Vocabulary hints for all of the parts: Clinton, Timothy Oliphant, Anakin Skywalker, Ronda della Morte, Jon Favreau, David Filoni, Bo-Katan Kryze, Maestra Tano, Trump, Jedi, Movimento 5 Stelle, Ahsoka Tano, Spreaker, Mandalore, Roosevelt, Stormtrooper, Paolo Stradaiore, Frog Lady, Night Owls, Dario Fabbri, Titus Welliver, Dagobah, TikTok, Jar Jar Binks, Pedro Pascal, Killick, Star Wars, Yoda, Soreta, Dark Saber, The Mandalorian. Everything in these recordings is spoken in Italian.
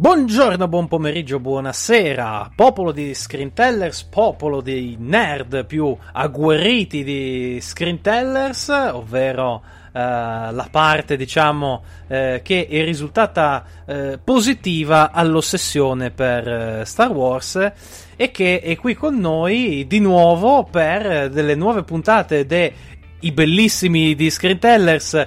Buongiorno, buon pomeriggio, buonasera, popolo di Screentellers, popolo dei nerd più agguerriti di Screentellers, ovvero la parte diciamo che è risultata positiva all'ossessione per Star Wars e che è qui con noi di nuovo per delle nuove puntate I bellissimi di Screentellers,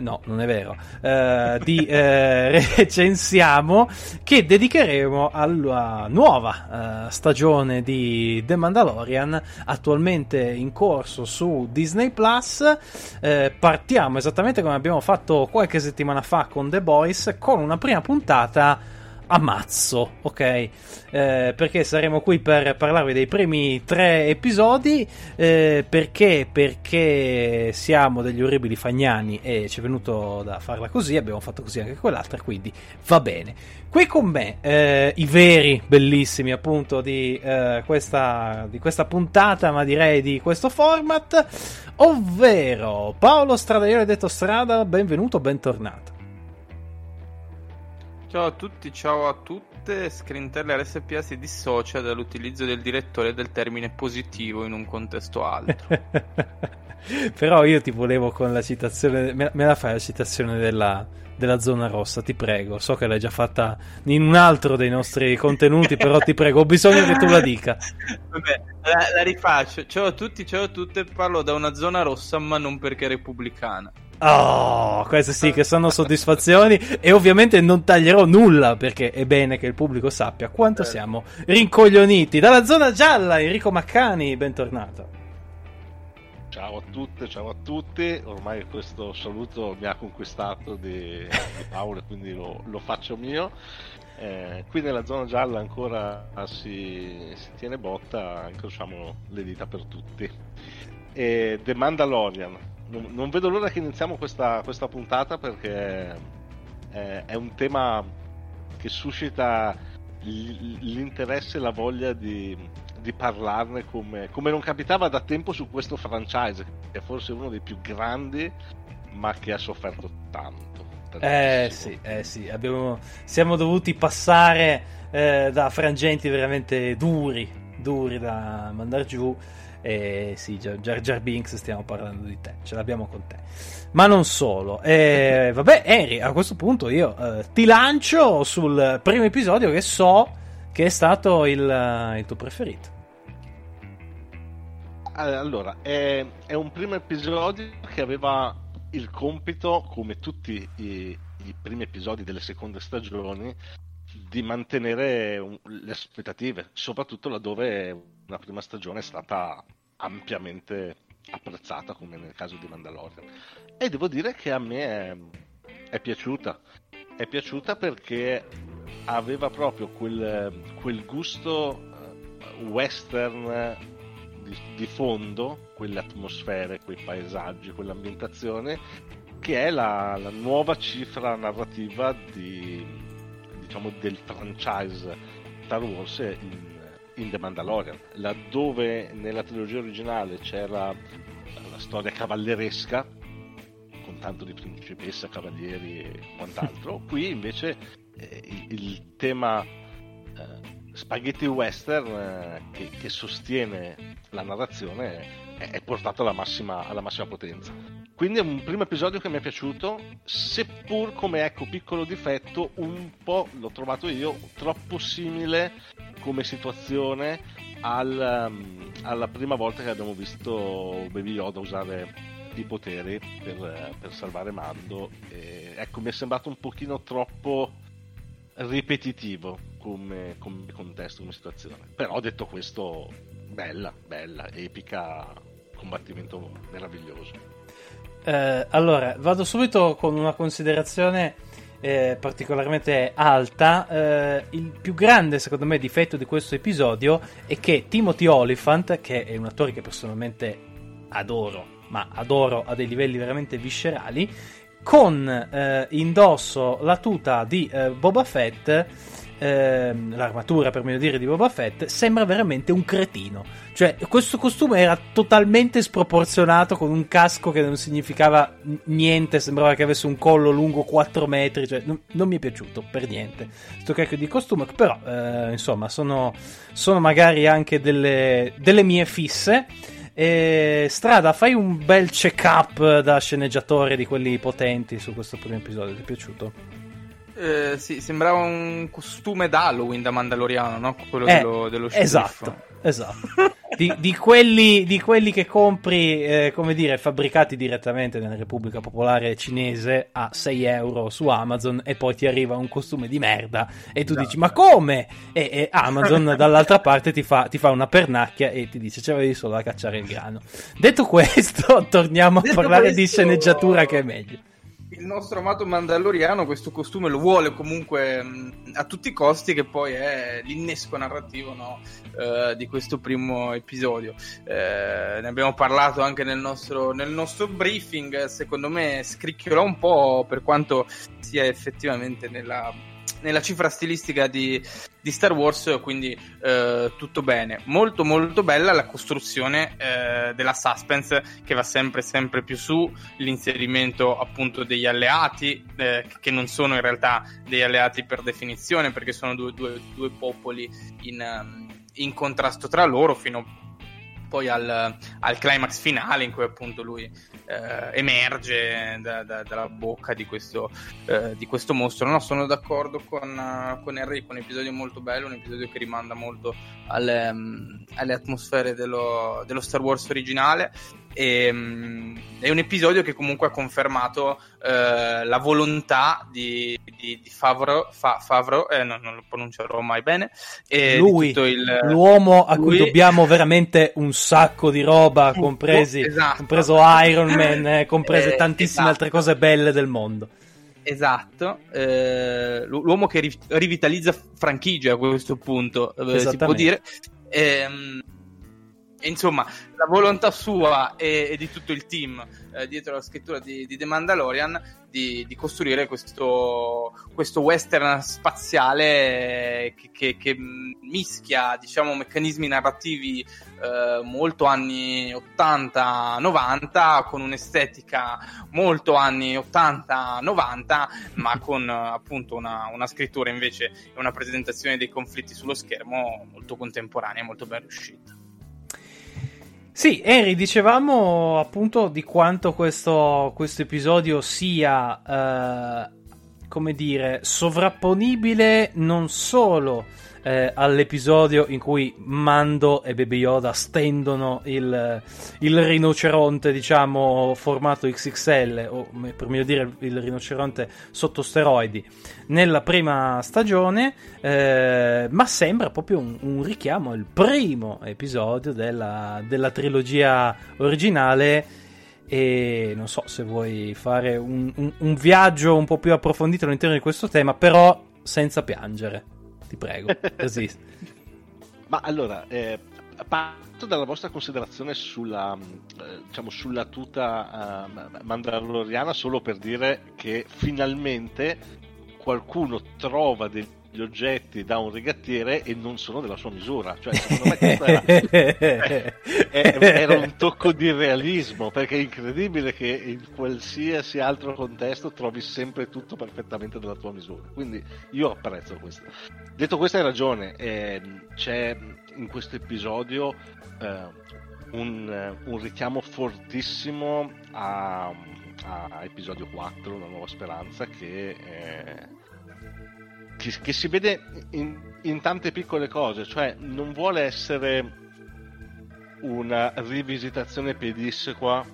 no, non è vero, recensiamo, che dedicheremo alla nuova stagione di The Mandalorian, attualmente in corso su Disney Plus. Partiamo esattamente come abbiamo fatto qualche settimana fa con The Boys, con una prima puntata ammazzo, ok? Perché saremo qui per parlarvi dei primi 3 episodi, perché siamo degli orribili fagnani e ci è venuto da farla così, abbiamo fatto così anche quell'altra, quindi va bene. Qui con me i veri bellissimi appunto di questa puntata, ma direi di questo format, ovvero Paolo Stradaiore detto Strada, benvenuto, bentornato. Ciao a tutti, ciao a tutte. Screenteller SPA si dissocia dall'utilizzo del direttore del termine positivo in un contesto altro. Però io ti volevo con la citazione, me la fai la citazione della zona rossa, ti prego. So che l'hai già fatta in un altro dei nostri contenuti, però ti prego, ho bisogno che tu la dica. Vabbè, la rifaccio. Ciao a tutti, ciao a tutte. Parlo da una zona rossa, ma non perché repubblicana. Oh, queste sì che sono soddisfazioni e ovviamente non taglierò nulla perché è bene che il pubblico sappia quanto siamo rincoglioniti. Dalla zona gialla Enrico Maccani, bentornato. Ciao a tutte, ciao a tutti. Ormai questo saluto mi ha conquistato di Paolo, quindi lo faccio mio. Qui nella zona gialla ancora si tiene botta, incrociamo le dita per tutti. The Mandalorian. Non vedo l'ora che iniziamo questa puntata perché è un tema che suscita l'interesse e la voglia di parlarne come non capitava da tempo su questo franchise, che è forse uno dei più grandi ma che ha sofferto tanto. Sì, siamo dovuti passare da frangenti veramente duri da mandar giù. Sì, Jar Jar Binks, stiamo parlando di te, ce l'abbiamo con te, ma non solo. Vabbè, Henry, a questo punto io ti lancio sul primo episodio che so che è stato il tuo preferito. Allora, è un primo episodio che aveva il compito, come tutti i primi episodi delle seconde stagioni, di mantenere le aspettative, soprattutto laddove una prima stagione è stata ampiamente apprezzata, come nel caso di Mandalorian. E devo dire che a me è piaciuta. È piaciuta perché aveva proprio quel gusto western di fondo, quelle atmosfere, quei paesaggi, quell'ambientazione, che è la nuova cifra narrativa del franchise Star Wars in The Mandalorian, laddove nella trilogia originale c'era la storia cavalleresca con tanto di principessa, cavalieri e quant'altro. Qui invece il tema spaghetti western che sostiene la narrazione è portato alla massima potenza. Quindi è un primo episodio che mi è piaciuto, seppur come piccolo difetto un po' l'ho trovato io troppo simile come situazione alla prima volta che abbiamo visto Baby Yoda usare i poteri per salvare Mando. Mi è sembrato un pochino troppo ripetitivo come contesto, come situazione. Però detto questo, bella, epica, combattimento meraviglioso. Allora, vado subito con una considerazione particolarmente alta. Il più grande, secondo me, difetto di questo episodio è che Timothy Oliphant, che è un attore che personalmente adoro, ma adoro a dei livelli veramente viscerali, con indosso la tuta di Boba Fett, l'armatura per meglio dire di Boba Fett, sembra veramente un cretino. Cioè, questo costume era totalmente sproporzionato, con un casco che non significava niente, sembrava che avesse un collo lungo 4 metri, cioè non mi è piaciuto per niente sto cacchio di costume. Però insomma, sono magari anche delle mie fisse. Strada, fai un bel check up da sceneggiatore di quelli potenti su questo primo episodio, ti è piaciuto? Sì, sembrava un costume da Halloween da mandaloriano, no? Quello dello sceriffo. Esatto. di quelli che compri come dire, fabbricati direttamente nella Repubblica Popolare Cinese a 6 euro su Amazon, e poi ti arriva un costume di merda e tu dici: ma come? E Amazon dall'altra parte ti fa una pernacchia e ti dice: c'avevi solo da cacciare il grano. Detto questo, torniamo a parlare di sceneggiatura, che è meglio. Il nostro amato mandaloriano questo costume lo vuole comunque a tutti i costi, che poi è l'innesco narrativo, no? Di questo primo episodio. Ne abbiamo parlato anche nel nostro briefing. Secondo me scricchiolò un po', per quanto sia effettivamente nella cifra stilistica di Star Wars, quindi tutto bene. Molto molto bella la costruzione della suspense, che va sempre più su, l'inserimento appunto degli alleati, che non sono in realtà degli alleati per definizione, perché sono due popoli in contrasto tra loro, fino poi al climax finale, in cui appunto lui emerge dalla bocca di questo mostro. No, sono d'accordo con Enrico, un episodio molto bello, un episodio che rimanda molto alle atmosfere dello Star Wars originale. È un episodio che comunque ha confermato la volontà di Favreau, non lo pronuncerò mai bene, lui, tutto l'uomo a cui dobbiamo veramente un sacco di roba, compreso Iron Man, comprese tantissime altre cose belle del mondo. Esatto, l'uomo che rivitalizza franchigie, a questo punto si può dire. Insomma, la volontà sua e di tutto il team dietro la scrittura di The Mandalorian di costruire questo western spaziale che mischia, diciamo, meccanismi narrativi molto anni 80-90 con un'estetica molto anni 80-90, ma con appunto una scrittura invece e una presentazione dei conflitti sullo schermo molto contemporanea e molto ben riuscita. Sì, Henry, dicevamo appunto di quanto questo episodio sia, come dire, sovrapponibile non solo all'episodio in cui Mando e Baby Yoda stendono il rinoceronte, diciamo, formato XXL, o per meglio dire il rinoceronte sotto steroidi, nella prima stagione, ma sembra proprio un richiamo al primo episodio della trilogia originale. E non so se vuoi fare un viaggio un po' più approfondito all'interno di questo tema, però senza piangere, ti prego, così. Ma allora, parto dalla vostra considerazione sulla tuta mandaloriana, solo per dire che finalmente qualcuno trova degli oggetti da un rigattiere e non sono della sua misura. Cioè, secondo me questo era un tocco di realismo, perché è incredibile che in qualsiasi altro contesto trovi sempre tutto perfettamente della tua misura, quindi io apprezzo questo. Detto questo, hai ragione, c'è in questo episodio un richiamo fortissimo a episodio 4, La Nuova Speranza, che si vede in tante piccole cose. Cioè, non vuole essere una rivisitazione pedissequa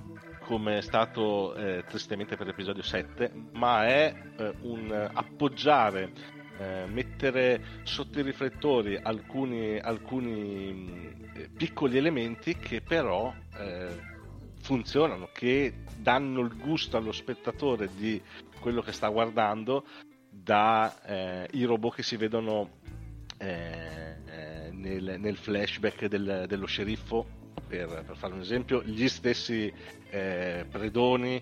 come è stato tristemente per l'episodio 7, ma è un appoggiare, mettere sotto i riflettori alcuni piccoli elementi che però funzionano, che danno il gusto allo spettatore di quello che sta guardando, da i robot che si vedono nel flashback dello sceriffo, per fare un esempio, gli stessi predoni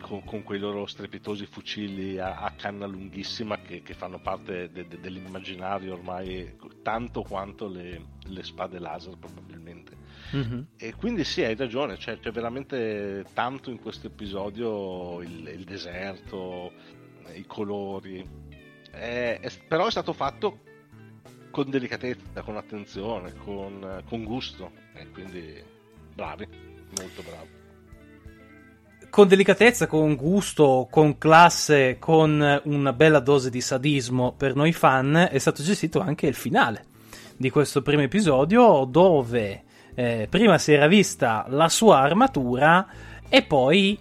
con quei loro strepitosi fucili a canna lunghissima che fanno parte dell'immaginario ormai tanto quanto le spade laser probabilmente. Mm-hmm. E quindi sì, hai ragione, cioè, c'è veramente tanto in questo episodio, il deserto, i colori, però è stato fatto con delicatezza, con attenzione, con gusto, e quindi bravi, molto bravi. Con delicatezza, con gusto, con classe, con una bella dose di sadismo per noi fan, è stato gestito anche il finale di questo primo episodio, dove prima si era vista la sua armatura e poi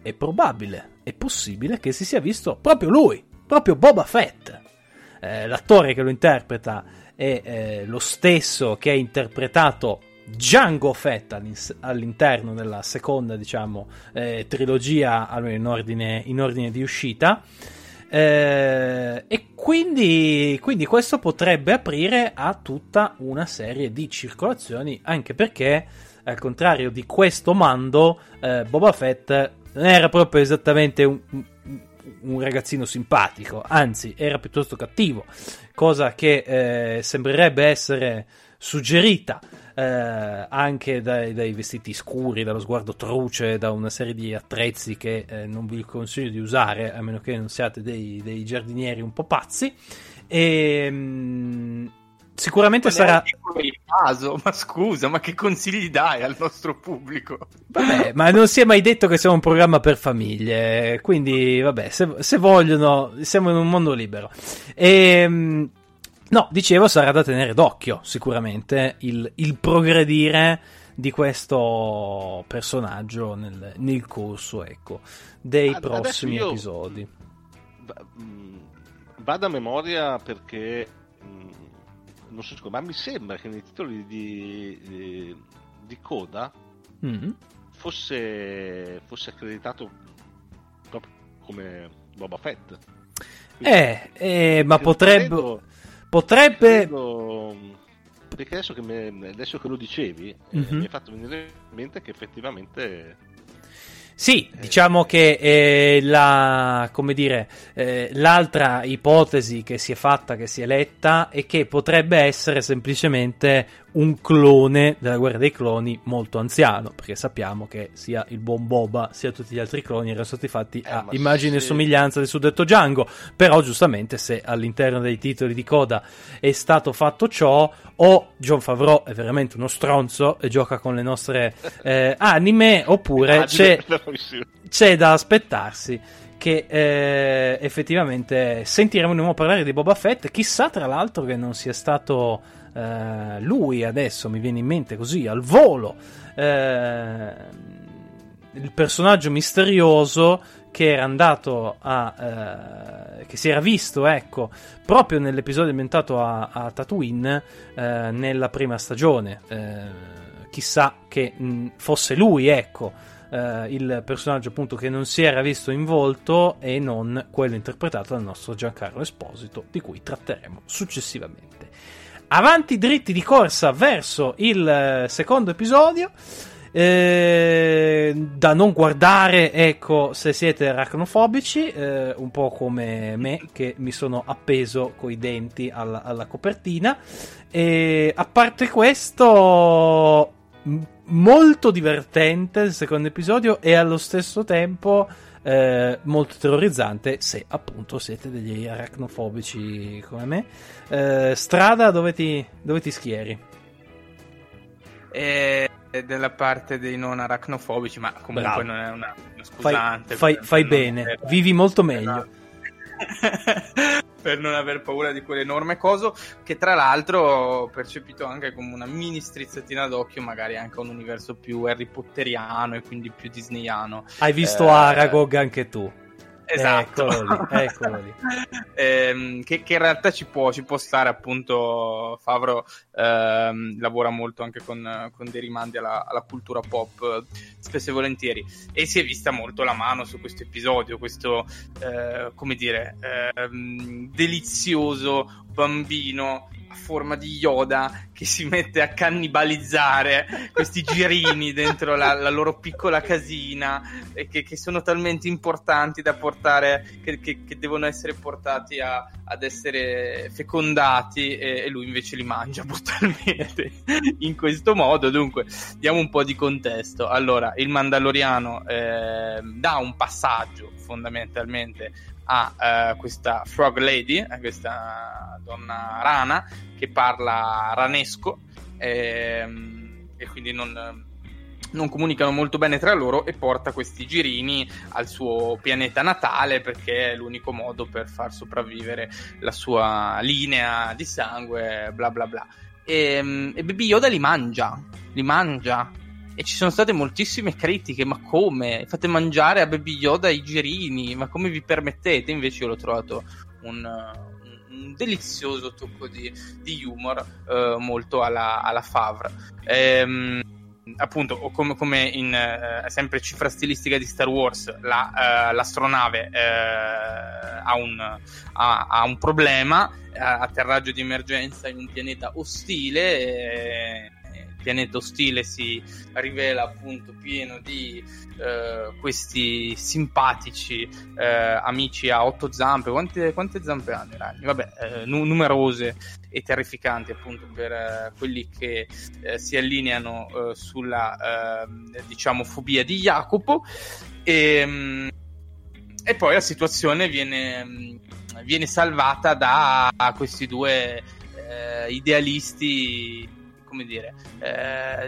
è probabile, è possibile che si sia visto proprio lui, proprio Boba Fett. L'attore che lo interpreta è lo stesso che ha interpretato Jango Fett all'interno della seconda, diciamo, trilogia, almeno in ordine di uscita, e quindi questo potrebbe aprire a tutta una serie di circolazioni, anche perché al contrario di questo Mando, Boba Fett non era proprio esattamente un ragazzino simpatico, anzi era piuttosto cattivo, cosa che sembrerebbe essere suggerita anche dai vestiti scuri, dallo sguardo truce, da una serie di attrezzi che non vi consiglio di usare, a meno che non siate dei giardinieri un po' pazzi. E sicuramente sarà il caso, ma scusa, ma che consigli dai al nostro pubblico? Vabbè, ma non si è mai detto che siamo un programma per famiglie, quindi vabbè, se vogliono, siamo in un mondo libero. E no, dicevo, sarà da tenere d'occhio sicuramente il progredire di questo personaggio nel corso, ecco, dei prossimi episodi. Vado a memoria perché non so, ma mi sembra che nei titoli di coda fosse accreditato proprio come Boba Fett. Quindi, ma potrebbe perché adesso che lo dicevi mi è fatto venire in mente che effettivamente sì, diciamo che l'altra ipotesi che si è fatta, che si è letta, è che potrebbe essere semplicemente un clone della Guerra dei Cloni molto anziano, perché sappiamo che sia il buon Boba sia tutti gli altri cloni erano stati fatti a immagine e somiglianza del suddetto Jango, però giustamente se all'interno dei titoli di coda è stato fatto ciò, o Jon Favreau è veramente uno stronzo e gioca con le nostre anime, oppure c'è da aspettarsi che effettivamente sentiremo di nuovo parlare di Boba Fett. Chissà, tra l'altro, che non sia stato lui, adesso mi viene in mente così al volo, il personaggio misterioso che era andato che si era visto, ecco, proprio nell'episodio ambientato a Tatooine, nella prima stagione. Chissà che fosse lui, ecco, il personaggio appunto che non si era visto in volto, e non quello interpretato dal nostro Giancarlo Esposito, di cui tratteremo successivamente. Avanti dritti di corsa verso il secondo episodio, da non guardare, ecco, se siete aracnofobici, un po' come me che mi sono appeso coi denti alla copertina. E a parte questo, molto divertente il secondo episodio, e allo stesso tempo molto terrorizzante, se appunto siete degli aracnofobici come me. Strada, dove ti schieri? Della parte dei non aracnofobici, ma comunque non è una scusante. Fai bene, vivi molto meglio. Per non aver paura di quell'enorme coso, che tra l'altro ho percepito anche come una mini strizzatina d'occhio magari anche a un universo più Harry Potteriano e quindi più disneyano. Hai visto Aragog anche tu? Esatto, eccolo lì. Che in realtà ci può stare, appunto. Favreau lavora molto anche con dei rimandi alla cultura pop, spesso e volentieri, e si è vista molto la mano su questo episodio, questo delizioso bambino forma di Yoda che si mette a cannibalizzare questi girini dentro la loro piccola casina, e che sono talmente importanti da portare, che devono essere portati ad essere fecondati, e lui invece li mangia brutalmente in questo modo. Dunque diamo un po' di contesto. Allora, il Mandaloriano dà un passaggio fondamentalmente a questa Frog Lady, a questa donna rana che parla ranesco, e quindi non comunicano molto bene tra loro, e porta questi girini al suo pianeta natale perché è l'unico modo per far sopravvivere la sua linea di sangue, bla bla bla, e Baby Yoda li mangia. E ci sono state moltissime critiche: ma come fate mangiare a Baby Yoda i girini, ma come vi permettete? Invece io l'ho trovato un delizioso tocco di humor, molto alla Favre, appunto, come in sempre cifra stilistica di Star Wars. L'astronave ha un problema, atterraggio di emergenza in un pianeta ostile, pianeta ostile si rivela appunto pieno di questi simpatici amici a 8 zampe. Quante zampe hanno i ragni? Vabbè, numerose e terrificanti, appunto, per quelli che si allineano sulla diciamo fobia di Jacopo. E poi la situazione viene salvata da questi due idealisti, come dire,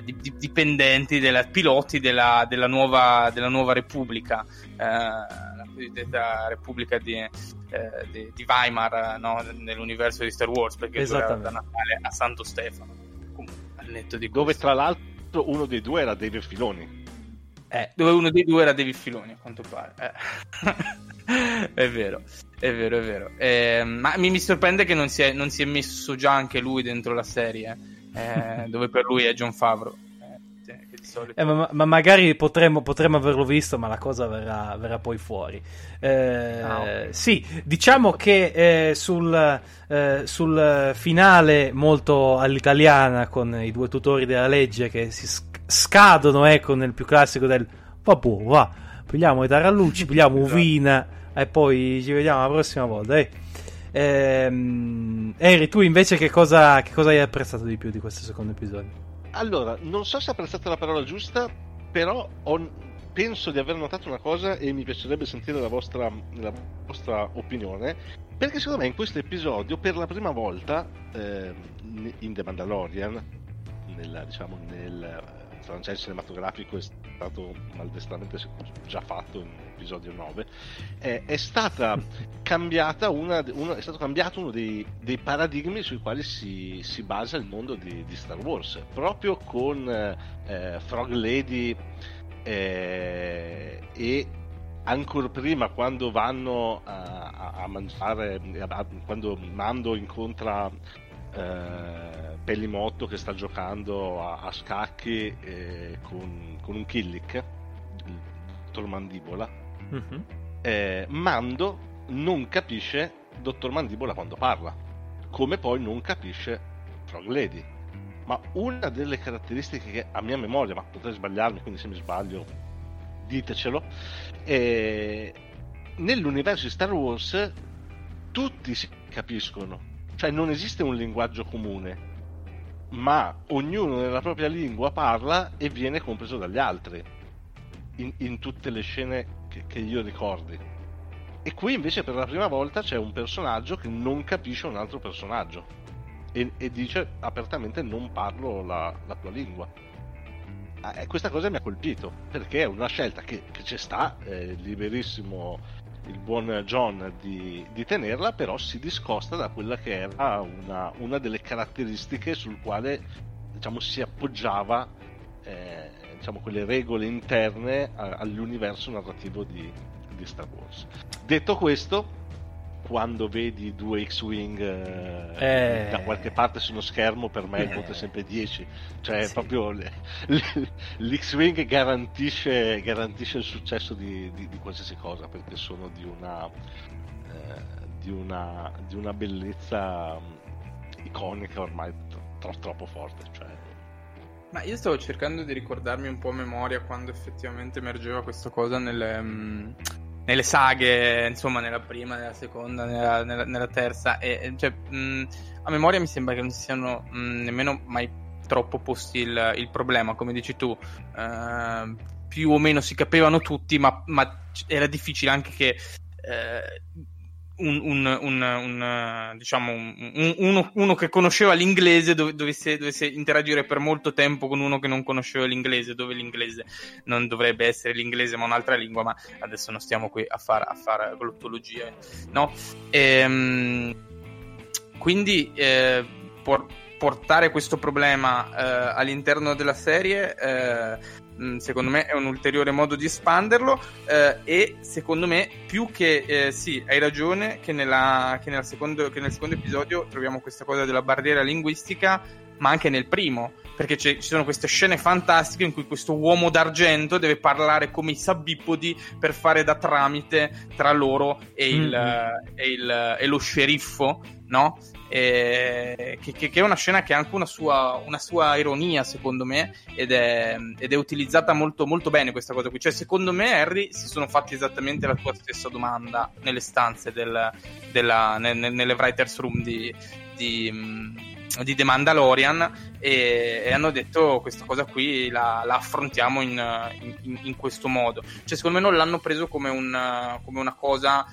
dipendenti, piloti della nuova Repubblica, la cosiddetta Repubblica di Weimar, no? Nell'universo di Star Wars, perché dura da Natale a Santo Stefano, dove tra l'altro uno dei due era David Filoni. Dove uno dei due era David Filoni, a quanto pare. È vero. Ma mi sorprende che non si è messo già anche lui dentro la serie. Dove per lui è Jon Favreau, che di solito... ma magari potremmo averlo visto, ma la cosa verrà poi fuori. Okay. Sì, diciamo che sul finale molto all'italiana, con i due tutori della legge che si scadono, nel più classico del va, pigliamo i tarallucci, pigliamo Uvina e poi ci vediamo la prossima volta. Henry, tu invece che cosa hai apprezzato di più di questo secondo episodio? Allora, non so se ho apprezzato la parola giusta, però penso di aver notato una cosa, e mi piacerebbe sentire la vostra opinione, perché secondo me in questo episodio per la prima volta in The Mandalorian, nel franchise cinematografico, è stato maldestramente già fatto in episodio 9, è stato cambiato uno dei paradigmi sui quali si basa il mondo di Star Wars, proprio con Frog Lady, e ancora prima, quando vanno a mangiare, quando Mando incontra Pellimotto che sta giocando a scacchi con un Killick, il dottor Mandibola. Mm-hmm. Mando non capisce dottor Mandibola quando parla, come poi non capisce Frog Lady. Ma una delle caratteristiche che, a mia memoria, ma potrei sbagliarmi, quindi se mi sbaglio ditecelo, nell'universo di Star Wars tutti si capiscono, cioè non esiste un linguaggio comune, ma ognuno nella propria lingua parla e viene compreso dagli altri in tutte le scene che io ricordi. E qui invece per la prima volta c'è un personaggio che non capisce un altro personaggio e dice apertamente: non parlo la tua lingua. Questa cosa mi ha colpito, perché è una scelta che ci sta, liberissimo il buon John di tenerla, però si discosta da quella che era una delle caratteristiche sul quale, diciamo, si appoggiava quelle regole interne all'universo narrativo di Star Wars. Detto questo, quando vedi due X-Wing da qualche parte su uno schermo, per me il voto è sempre 10, cioè sì. Proprio l'X-Wing garantisce il successo di qualsiasi cosa, perché sono di una bellezza iconica ormai, troppo forte, cioè. Ma io stavo cercando di ricordarmi un po' a memoria quando effettivamente emergeva questa cosa nelle saghe, insomma, nella prima, nella seconda, nella terza, e cioè, a memoria mi sembra che non si siano nemmeno mai troppo posti il problema, come dici tu, più o meno si capivano tutti, ma era difficile anche che uno che conosceva l'inglese dovesse interagire per molto tempo con uno che non conosceva l'inglese, dove l'inglese non dovrebbe essere l'inglese ma un'altra lingua, ma adesso non stiamo qui a far glottologia, no? Quindi portare questo problema all'interno della serie secondo me è un ulteriore modo di espanderlo, e secondo me più che sì, hai ragione che nel secondo episodio troviamo questa cosa della barriera linguistica, ma anche nel primo, perché ci sono queste scene fantastiche in cui questo uomo d'argento deve parlare come i sabbipodi per fare da tramite tra loro e lo sceriffo, no? Che è una scena che ha anche una sua ironia, secondo me, ed è utilizzata molto, molto bene questa cosa qui. Cioè, secondo me, Harry, si sono fatti esattamente la tua stessa domanda nelle stanze nelle writers' room di The Mandalorian, e hanno detto questa cosa qui la affrontiamo in questo modo. Cioè, secondo me non l'hanno preso come una cosa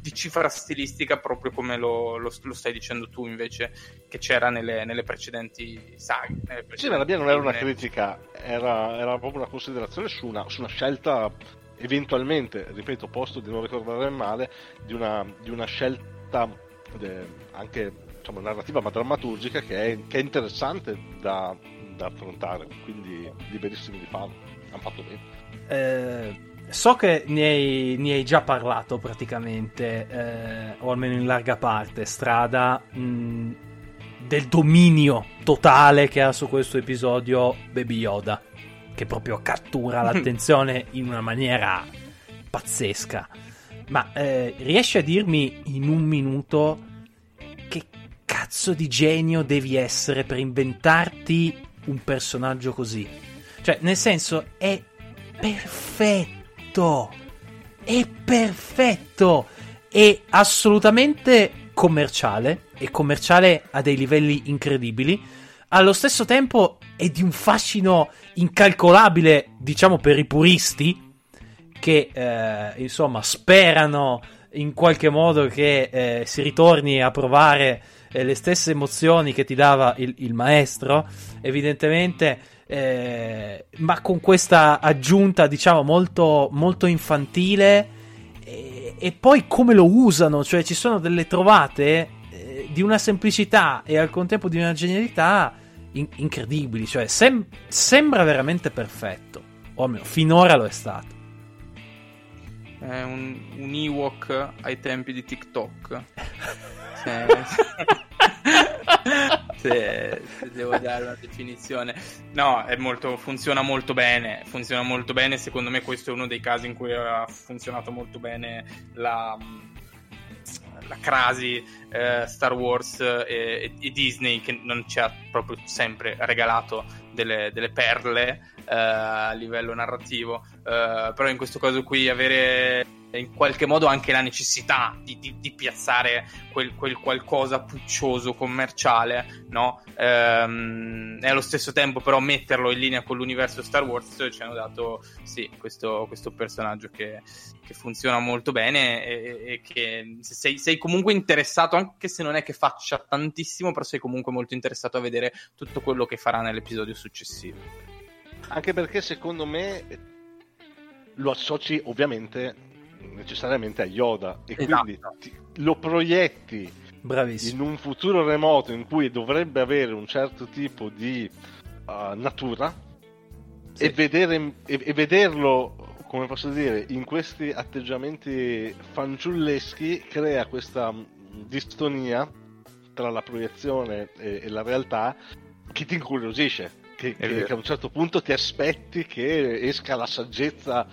di cifra stilistica, proprio come lo stai dicendo tu, invece, che c'era nelle precedenti saghe. Sì, ma la mia non era una critica, era proprio una considerazione su una scelta, eventualmente, ripeto, posto di non ricordare male, di una scelta anche, diciamo, narrativa ma drammaturgica che è interessante da affrontare, quindi liberissimi di farlo, hanno fatto bene. So che ne hai già parlato praticamente, o almeno in larga parte, Strada, del dominio totale che ha su questo episodio Baby Yoda, che proprio cattura l'attenzione in una maniera pazzesca. Ma riesci a dirmi in un minuto che cazzo di genio devi essere per inventarti un personaggio così? Cioè, nel senso, è perfetto. È perfetto, è assolutamente commerciale, è commerciale a dei livelli incredibili, allo stesso tempo è di un fascino incalcolabile, diciamo, per i puristi che insomma sperano in qualche modo che si ritorni a provare le stesse emozioni che ti dava il maestro, evidentemente. Ma con questa aggiunta, diciamo, molto, molto infantile, e poi come lo usano, cioè ci sono delle trovate di una semplicità e al contempo di una genialità incredibili, cioè sembra veramente perfetto, o almeno finora lo è stato. È un Ewok ai tempi di TikTok. Se devo dare una definizione, no, funziona molto bene. Secondo me questo è uno dei casi in cui ha funzionato molto bene la crasi Star Wars e Disney, che non ci ha proprio sempre regalato delle perle a livello narrativo, però in questo caso qui avere in qualche modo anche la necessità di piazzare quel qualcosa puccioso, commerciale, no? E allo stesso tempo però metterlo in linea con l'universo Star Wars, ci hanno dato, sì, questo personaggio che funziona molto bene, e che sei comunque interessato, anche se non è che faccia tantissimo, però sei comunque molto interessato a vedere tutto quello che farà nell'episodio successivo. Anche perché secondo me lo associ ovviamente necessariamente a Yoda, e quindi lo proietti. Bravissimo. In un futuro remoto in cui dovrebbe avere un certo tipo di natura, sì. e vederlo, come posso dire, in questi atteggiamenti fanciulleschi crea questa distonia tra la proiezione e la realtà che ti incuriosisce, che a un certo punto ti aspetti che esca la saggezza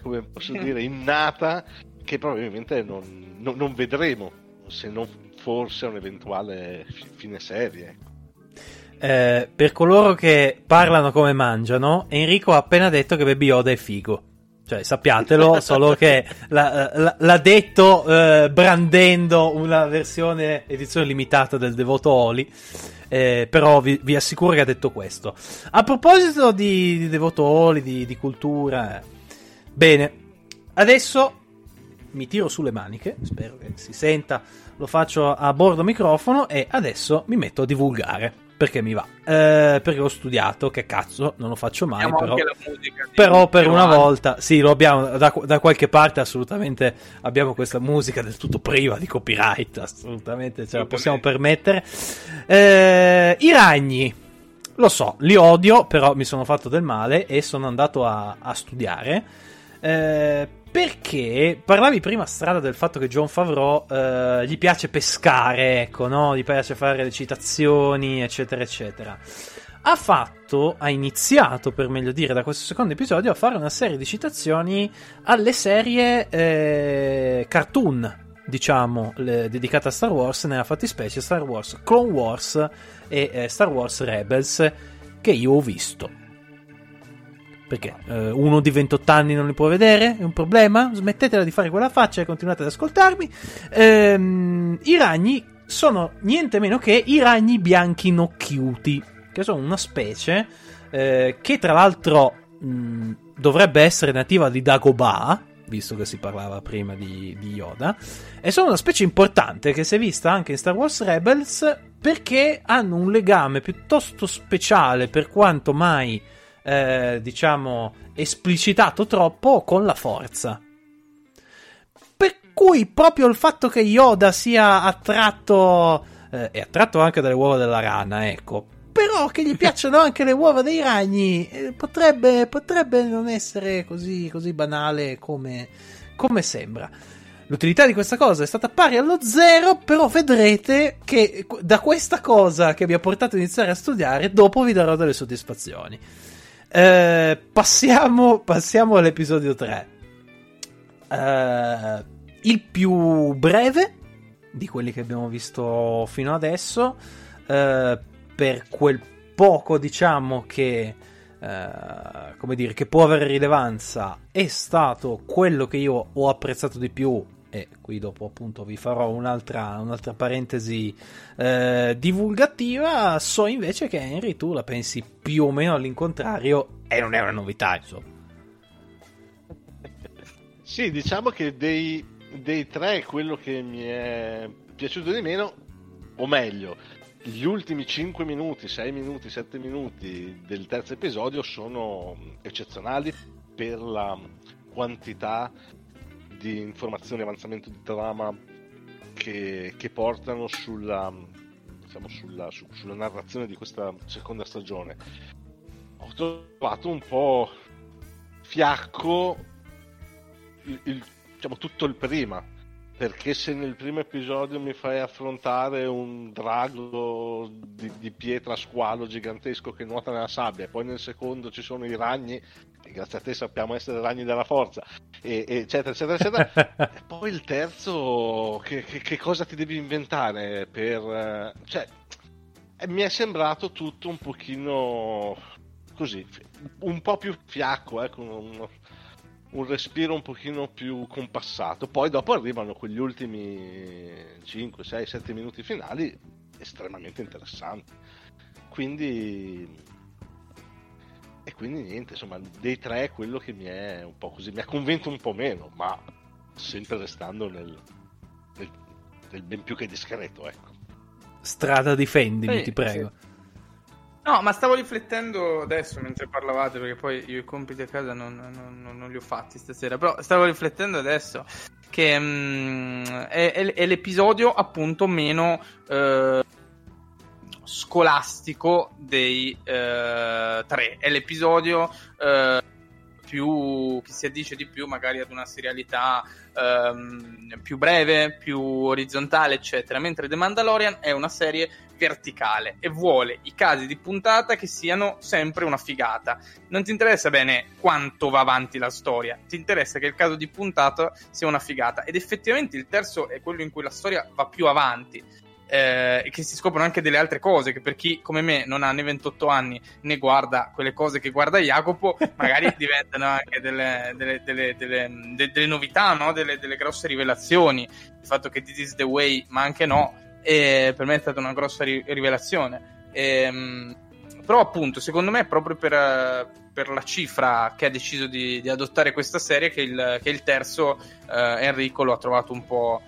come posso dire innata, che probabilmente non vedremo se non forse a un eventuale fine serie. Per coloro che parlano come mangiano, Enrico ha appena detto che Baby Yoda è figo. Cioè, sappiatelo, solo che l'ha detto brandendo una versione edizione limitata del Devoto Oli. Però vi assicuro che ha detto questo. A proposito di Devoto Oli, di cultura. Bene, adesso mi tiro sulle maniche, spero che si senta, lo faccio a bordo microfono e adesso mi metto a divulgare. Perché mi va? Perché ho studiato, che cazzo, non lo faccio mai. Abbiamo però anche la musica, però per una volta, sì, lo abbiamo da qualche parte, assolutamente abbiamo questa musica del tutto priva di copyright, assolutamente ce la possiamo permettere. I ragni, lo so, li odio, però mi sono fatto del male e sono andato a studiare. Perché parlavi prima strada del fatto che Jon Favreau gli piace pescare, ecco, no? Gli piace fare le citazioni, eccetera, eccetera. Ha iniziato, per meglio dire, da questo secondo episodio a fare una serie di citazioni alle serie cartoon, diciamo, dedicate a Star Wars, nella fattispecie Star Wars Clone Wars e Star Wars Rebels, che io ho visto. Perché uno di 28 anni non li può vedere? È un problema? Smettetela di fare quella faccia e continuate ad ascoltarmi. I ragni sono niente meno che i ragni bianchi nocchiuti, che sono una specie che tra l'altro dovrebbe essere nativa di Dagobah, visto che si parlava prima di Yoda, e sono una specie importante che si è vista anche in Star Wars Rebels, perché hanno un legame piuttosto speciale, per quanto mai diciamo esplicitato troppo, con la forza, per cui proprio il fatto che Yoda sia attratto è attratto anche dalle uova della rana, ecco, però che gli piacciono anche le uova dei ragni, potrebbe non essere così banale come sembra. L'utilità di questa cosa è stata pari allo zero, però vedrete che da questa cosa che vi ha portato a iniziare a studiare, dopo vi darò delle soddisfazioni. Passiamo all'episodio 3, il più breve di quelli che abbiamo visto fino adesso, per quel poco, diciamo, che come dire, che può avere rilevanza. È stato quello che io ho apprezzato di più, e qui dopo appunto vi farò un'altra parentesi divulgativa. So invece che Henry tu la pensi più o meno all'incontrario, e non è una novità, insomma. Sì, diciamo che dei tre quello che mi è piaciuto di meno, o meglio, gli ultimi 5 minuti, 6 minuti, 7 minuti del terzo episodio sono eccezionali per la quantità di informazioni, avanzamento di trama che portano sulla narrazione di questa seconda stagione. Ho trovato un po' fiacco diciamo tutto il prima, perché se nel primo episodio mi fai affrontare un drago di pietra squalo gigantesco che nuota nella sabbia, e poi nel secondo ci sono i ragni, che grazie a te sappiamo essere ragni della forza, e eccetera eccetera eccetera, e poi il terzo che cosa ti devi inventare per, cioè, mi è sembrato tutto un pochino così, un po' più fiacco, ecco, un respiro un pochino più compassato. Poi dopo arrivano quegli ultimi 5, 6, 7 minuti finali estremamente interessanti, quindi niente, insomma, dei tre è quello che mi è un po' così, mi ha convinto un po' meno, ma sempre restando nel ben più che discreto, ecco. Strada, difendimi, ti prego. Sì. No, ma stavo riflettendo adesso mentre parlavate, perché poi io i compiti a casa non li ho fatti stasera, però stavo riflettendo adesso che è l'episodio appunto meno scolastico dei tre, è l'episodio più, che si addice di più magari ad una serialità più breve, più orizzontale, eccetera, mentre The Mandalorian è una serie verticale e vuole i casi di puntata che siano sempre una figata. Non ti interessa bene quanto va avanti la storia, ti interessa che il caso di puntata sia una figata, ed effettivamente il terzo è quello in cui la storia va più avanti. E che si scoprono anche delle altre cose che per chi come me non ha né 28 anni né guarda quelle cose che guarda Jacopo magari diventano anche delle novità, no? delle grosse rivelazioni, il fatto che this is the way, ma anche no, e per me è stata una grossa rivelazione, però appunto secondo me è proprio per la cifra che ha deciso di adottare questa serie che il terzo Enrico lo ha trovato un po'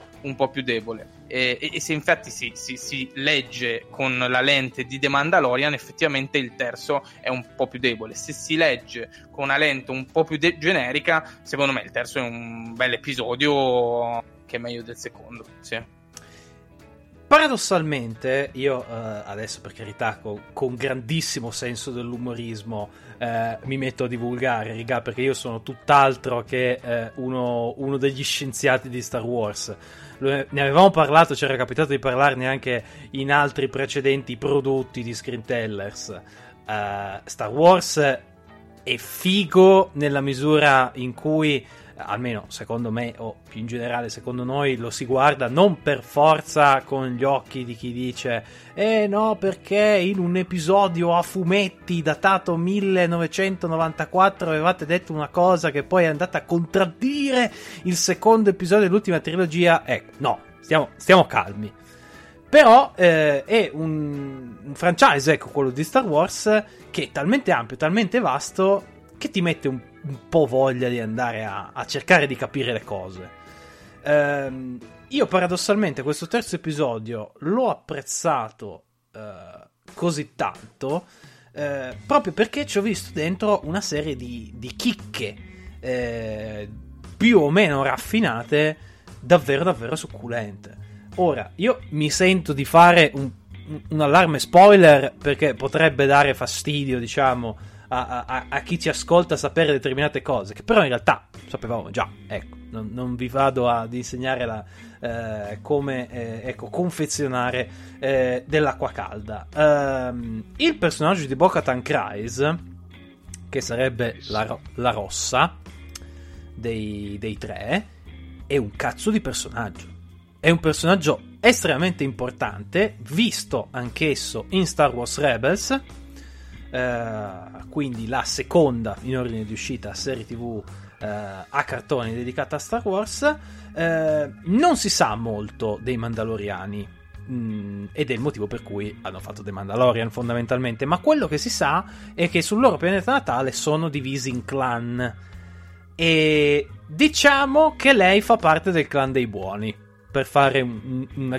più debole, e se infatti si legge con la lente di The Mandalorian effettivamente il terzo è un po' più debole, se si legge con una lente un po' più generica secondo me il terzo è un bel episodio che è meglio del secondo, sì. Paradossalmente io adesso, per carità, con grandissimo senso dell'umorismo mi metto a divulgare, raga, perché io sono tutt'altro che uno degli scienziati di Star Wars. Ne avevamo parlato, c'era capitato di parlarne anche in altri precedenti prodotti di Screentellers. Star Wars è figo nella misura in cui, almeno secondo me o più in generale secondo noi, lo si guarda non per forza con gli occhi di chi dice no perché in un episodio a fumetti datato 1994 avevate detto una cosa che poi è andata a contraddire il secondo episodio dell'ultima trilogia, no, stiamo calmi. Però è un franchise, ecco, quello di Star Wars, che è talmente ampio, talmente vasto, che ti mette un po' voglia di andare a cercare di capire le cose. Io paradossalmente questo terzo episodio l'ho apprezzato così tanto proprio perché ci ho visto dentro una serie di chicche più o meno raffinate, davvero davvero succulente. Ora, io mi sento di fare un allarme spoiler perché potrebbe dare fastidio, diciamo, a chi ci ascolta sapere determinate cose che però in realtà sapevamo già, ecco, non vi vado ad insegnare come confezionare dell'acqua calda. Il personaggio di Bo-Katan Kryze, che sarebbe la rossa dei tre, è un cazzo di personaggio, è un personaggio estremamente importante, visto anch'esso in Star Wars Rebels, quindi la seconda in ordine di uscita serie tv a cartoni dedicata a Star Wars. Non si sa molto dei Mandaloriani ed è il motivo per cui hanno fatto The Mandalorian fondamentalmente, ma quello che si sa è che sul loro pianeta natale sono divisi in clan e diciamo che lei fa parte del clan dei buoni, per fare una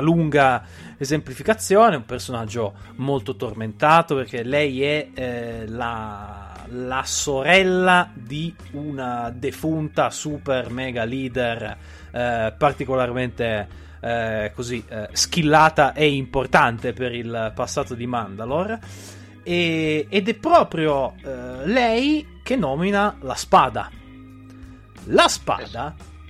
lunga esemplificazione. Un personaggio molto tormentato perché lei è la sorella di una defunta super mega leader particolarmente skillata e importante per il passato di Mandalore, ed è proprio lei che nomina la spada.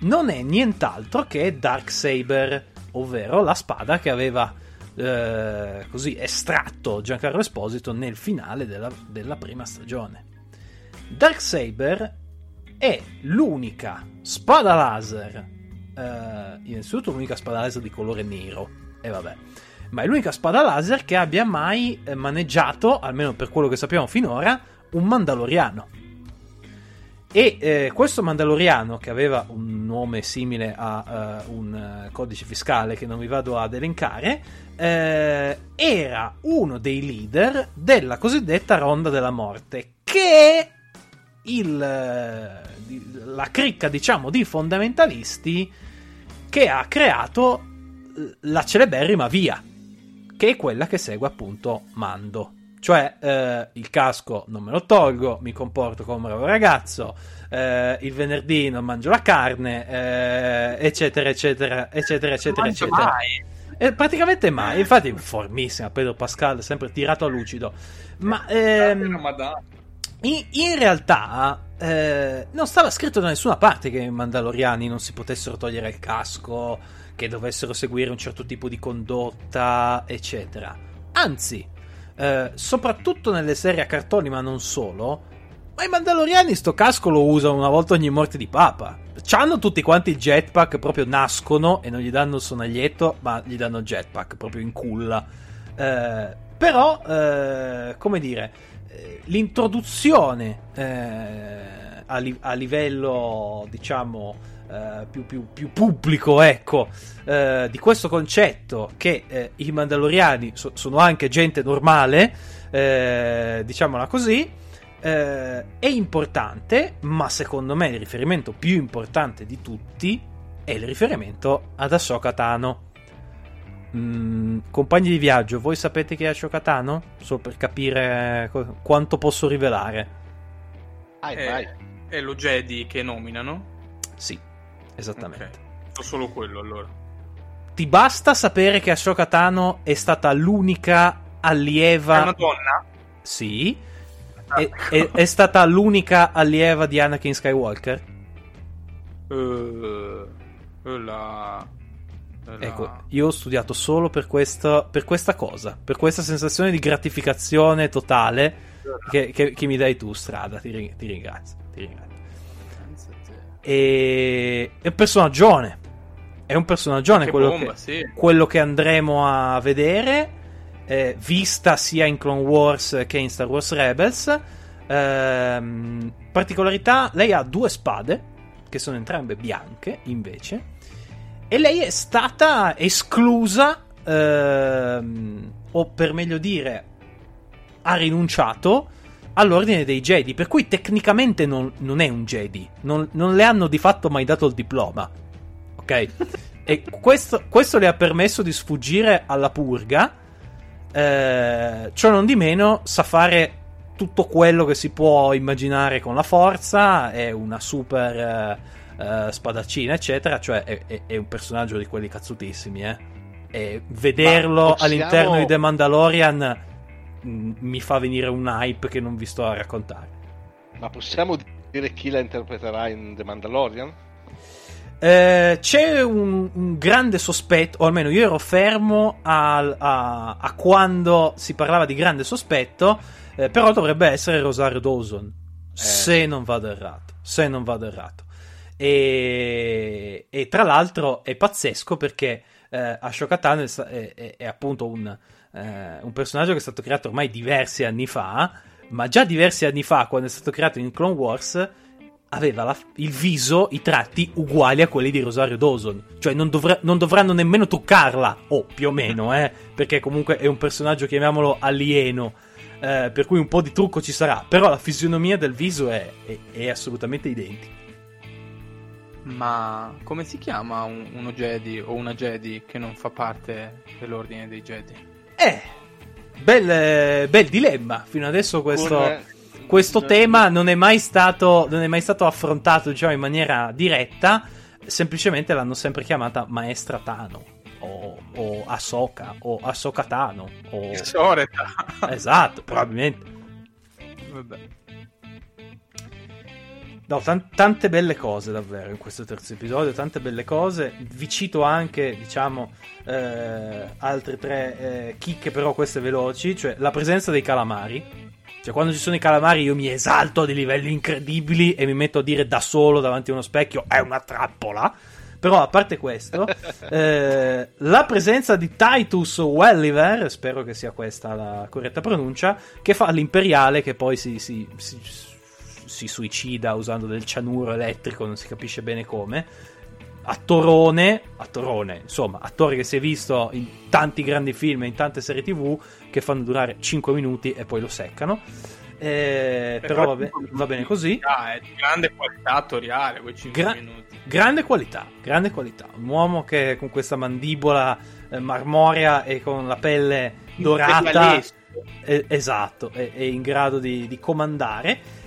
Non è nient'altro che Dark Saber, ovvero la spada che aveva estratto Giancarlo Esposito nel finale della prima stagione. Dark Saber è l'unica spada laser, innanzitutto l'unica spada laser di colore nero, ma è l'unica spada laser che abbia mai maneggiato, almeno per quello che sappiamo finora, un Mandaloriano. E questo Mandaloriano, che aveva un nome simile a un codice fiscale che non vi vado ad elencare, era uno dei leader della cosiddetta Ronda della Morte, che è la cricca, diciamo, di fondamentalisti che ha creato la celeberrima via, che è quella che segue appunto Mando. Cioè, il casco non me lo tolgo, mi comporto come un ragazzo, il venerdì non mangio la carne, eccetera. Mai. Praticamente mai, infatti è formissima, Pedro Pascal, sempre tirato a lucido. Ma in realtà non stava scritto da nessuna parte che i Mandaloriani non si potessero togliere il casco, che dovessero seguire un certo tipo di condotta, eccetera. Anzi, soprattutto nelle serie a cartoni, ma non solo, ma i Mandaloriani sto casco lo usano una volta ogni morte di papa. C'hanno tutti quanti il jetpack, proprio nascono e non gli danno il sonaglietto, ma gli danno il jetpack proprio in culla. Però, come dire, l'introduzione a livello, diciamo, più pubblico, ecco, di questo concetto che i Mandaloriani sono anche gente normale, diciamola così, è importante, ma secondo me il riferimento più importante di tutti è il riferimento ad Ahsoka Tano. Compagni di viaggio, voi sapete chi è Ahsoka Tano? Solo per capire quanto posso rivelare. È lo Jedi che nominano? Sì, esattamente. Okay. Solo quello, allora. Ti basta sapere che Ahsoka Tano è stata l'unica allieva... È una donna? Sì. È stata l'unica allieva di Anakin Skywalker? Ecco, io ho studiato solo per questa cosa, per questa sensazione di gratificazione totale che mi dai tu, Strada. Ti ringrazio. È un personaggione. È un personaggione quello che andremo a vedere. Vista sia in Clone Wars che in Star Wars Rebels. Particolarità: lei ha due spade che sono entrambe bianche invece, e lei è stata esclusa, o per meglio dire ha rinunciato all'ordine dei Jedi, per cui tecnicamente non è un Jedi, non le hanno di fatto mai dato il diploma, ok? E questo le ha permesso di sfuggire alla purga. Ciò non di meno sa fare tutto quello che si può immaginare con la forza, è una super spadaccina, eccetera, cioè è un personaggio di quelli cazzutissimi, e vederlo all'interno di The Mandalorian mi fa venire un hype che non vi sto a raccontare. Ma possiamo dire chi la interpreterà in The Mandalorian? C'è un grande sospetto, o almeno io ero fermo a quando si parlava di grande sospetto, però dovrebbe essere Rosario Dawson, se non vado errato. E tra l'altro è pazzesco perché Ahsoka Tano è appunto un personaggio che è stato creato ormai diversi anni fa, ma già diversi anni fa, quando è stato creato in Clone Wars, aveva il viso, i tratti uguali a quelli di Rosario Dawson, cioè non dovranno nemmeno toccarla, o più o meno, perché comunque è un personaggio, chiamiamolo alieno, per cui un po' di trucco ci sarà, però la fisionomia del viso è assolutamente identica. Ma come si chiama uno Jedi o una Jedi che non fa parte dell'ordine dei Jedi? Bel dilemma, fino adesso questo... Questo tema non è mai stato affrontato, diciamo, in maniera diretta, semplicemente l'hanno sempre chiamata Maestra Tano o Ahsoka o Ahsoka Tano o Soreta. Esatto, probabilmente. Vabbè. No, tante belle cose davvero in questo terzo episodio, tante belle cose. Vi cito anche, diciamo, altre tre chicche, però queste veloci, cioè la presenza dei calamari. Cioè, quando ci sono i calamari io mi esalto a dei livelli incredibili e mi metto a dire da solo davanti a uno specchio è una trappola. Però a parte questo, la presenza di Titus Welliver, spero che sia questa la corretta pronuncia, che fa l'imperiale che poi si suicida usando del cianuro elettrico, non si capisce bene come. Attorone, insomma, attore che si è visto in tanti grandi film e in tante serie TV che fanno durare 5 minuti e poi lo seccano. Però va bene così. È di grande qualità attoriale quei 5 minuti. Grande qualità. Un uomo che con questa mandibola marmorea e con la pelle dorata, esatto, è in grado di comandare.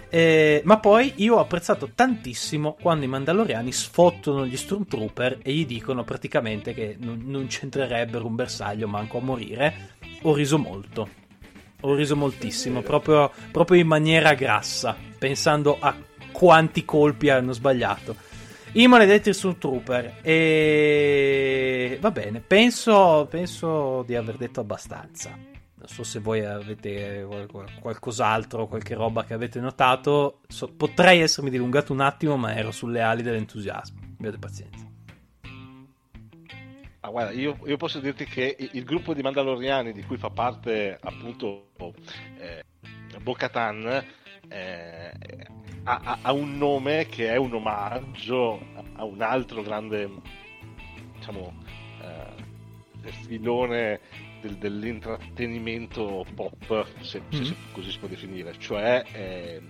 Ma poi io ho apprezzato tantissimo quando i Mandaloriani sfottono gli Stormtrooper e gli dicono praticamente che non c'entrerebbero un bersaglio manco a morire. Ho riso moltissimo, proprio in maniera grassa, pensando a quanti colpi hanno sbagliato. I maledetti Stormtrooper. E va bene, penso di aver detto abbastanza. Non so se voi avete qualcos'altro, qualche roba che avete notato. Potrei essermi dilungato un attimo, ma ero sulle ali dell'entusiasmo. Abbiate pazienza. Ah, guarda, io posso dirti che il gruppo di Mandaloriani di cui fa parte appunto Bo-Katan ha un nome che è un omaggio a un altro grande, diciamo, filone dell'intrattenimento pop, se così si può definire, cioè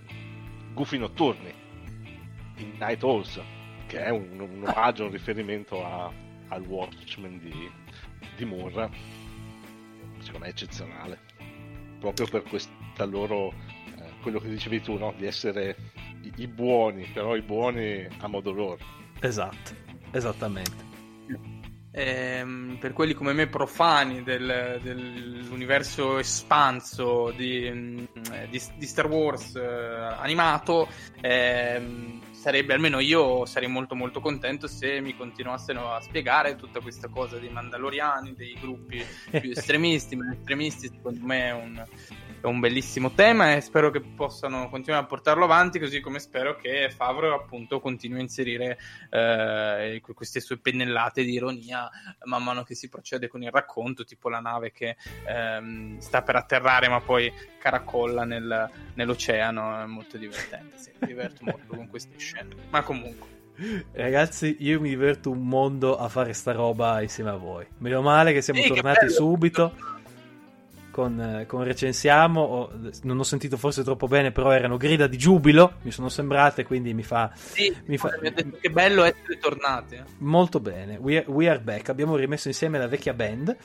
Gufi Notturni, in Night Owls, che è un omaggio, un riferimento al Watchmen di Moore, secondo me è eccezionale, proprio per questa loro, quello che dicevi tu, no? Di essere i buoni, però i buoni a modo loro. Esatto, esattamente. Per quelli come me profani dell'universo espanso di Star Wars animato, sarebbe, almeno io sarei molto molto contento se mi continuassero a spiegare tutta questa cosa dei Mandaloriani, dei gruppi più estremisti. Ma estremisti secondo me è un bellissimo tema e spero che possano continuare a portarlo avanti, così come spero che Favreau appunto continui a inserire queste sue pennellate di ironia man mano che si procede con il racconto, tipo la nave che sta per atterrare ma poi caracolla nell'oceano. È molto divertente, sì, mi diverto molto con queste scene. Ma comunque, ragazzi, io mi diverto un mondo a fare sta roba insieme a voi. Meno male che siamo tornati che subito con recensiamo, non ho sentito forse troppo bene, però erano grida di giubilo, mi sono sembrate, quindi mi ha detto che bello essere tornati. Molto bene, we are back, abbiamo rimesso insieme la vecchia band,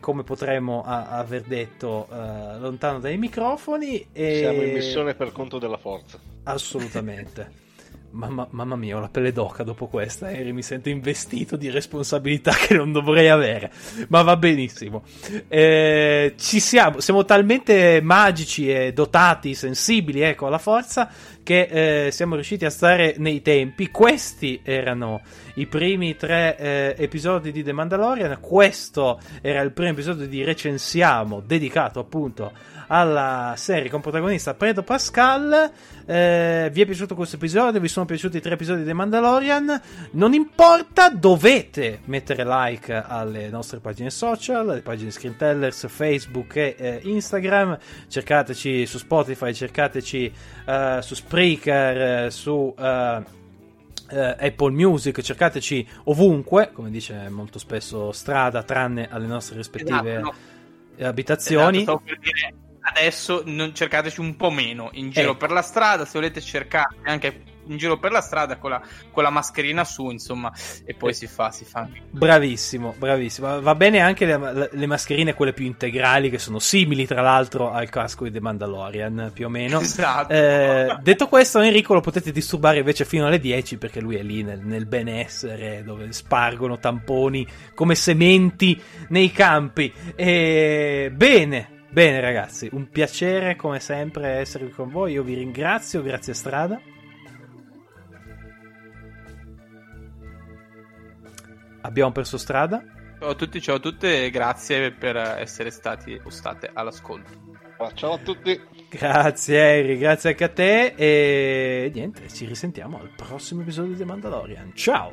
come potremmo aver detto, lontano dai microfoni, e siamo in missione per conto della forza, assolutamente. Mamma mia, ho la pelle d'oca dopo questa, e mi sento investito di responsabilità che non dovrei avere, ma va benissimo. Ci siamo talmente magici e dotati, sensibili, ecco, alla forza, che siamo riusciti a stare nei tempi. Questi erano i primi 3 episodi di The Mandalorian. Questo era il primo episodio di Recensiamo dedicato appunto alla serie con protagonista Pedro Pascal. Vi è piaciuto questo episodio? Vi sono piaciuti i 3 episodi di The Mandalorian? Non importa, dovete mettere like alle nostre pagine social, alle pagine Screentellers, Facebook e Instagram. Cercateci su Spotify, cercateci su Spreaker, su Apple Music, cercateci ovunque, come dice molto spesso Strada, tranne alle nostre rispettive abitazioni. Esatto, adesso non cercateci un po' meno in giro per la strada, se volete cercare anche in giro per la strada con la mascherina su, insomma, e poi si fa bravissimo. Va bene anche le mascherine, quelle più integrali, che sono simili tra l'altro al casco di The Mandalorian, più o meno, esatto. Detto questo, Enrico lo potete disturbare invece fino alle 10, perché lui è lì nel benessere, dove spargono tamponi come sementi nei campi. Bene ragazzi, un piacere come sempre essere qui con voi, io vi ringrazio, grazie Strada. Abbiamo perso Strada. Ciao a tutti, ciao a tutte, grazie per essere stati o state all'ascolto. Ciao a tutti. Grazie Eri, grazie anche a te, e niente, ci risentiamo al prossimo episodio di The Mandalorian. Ciao!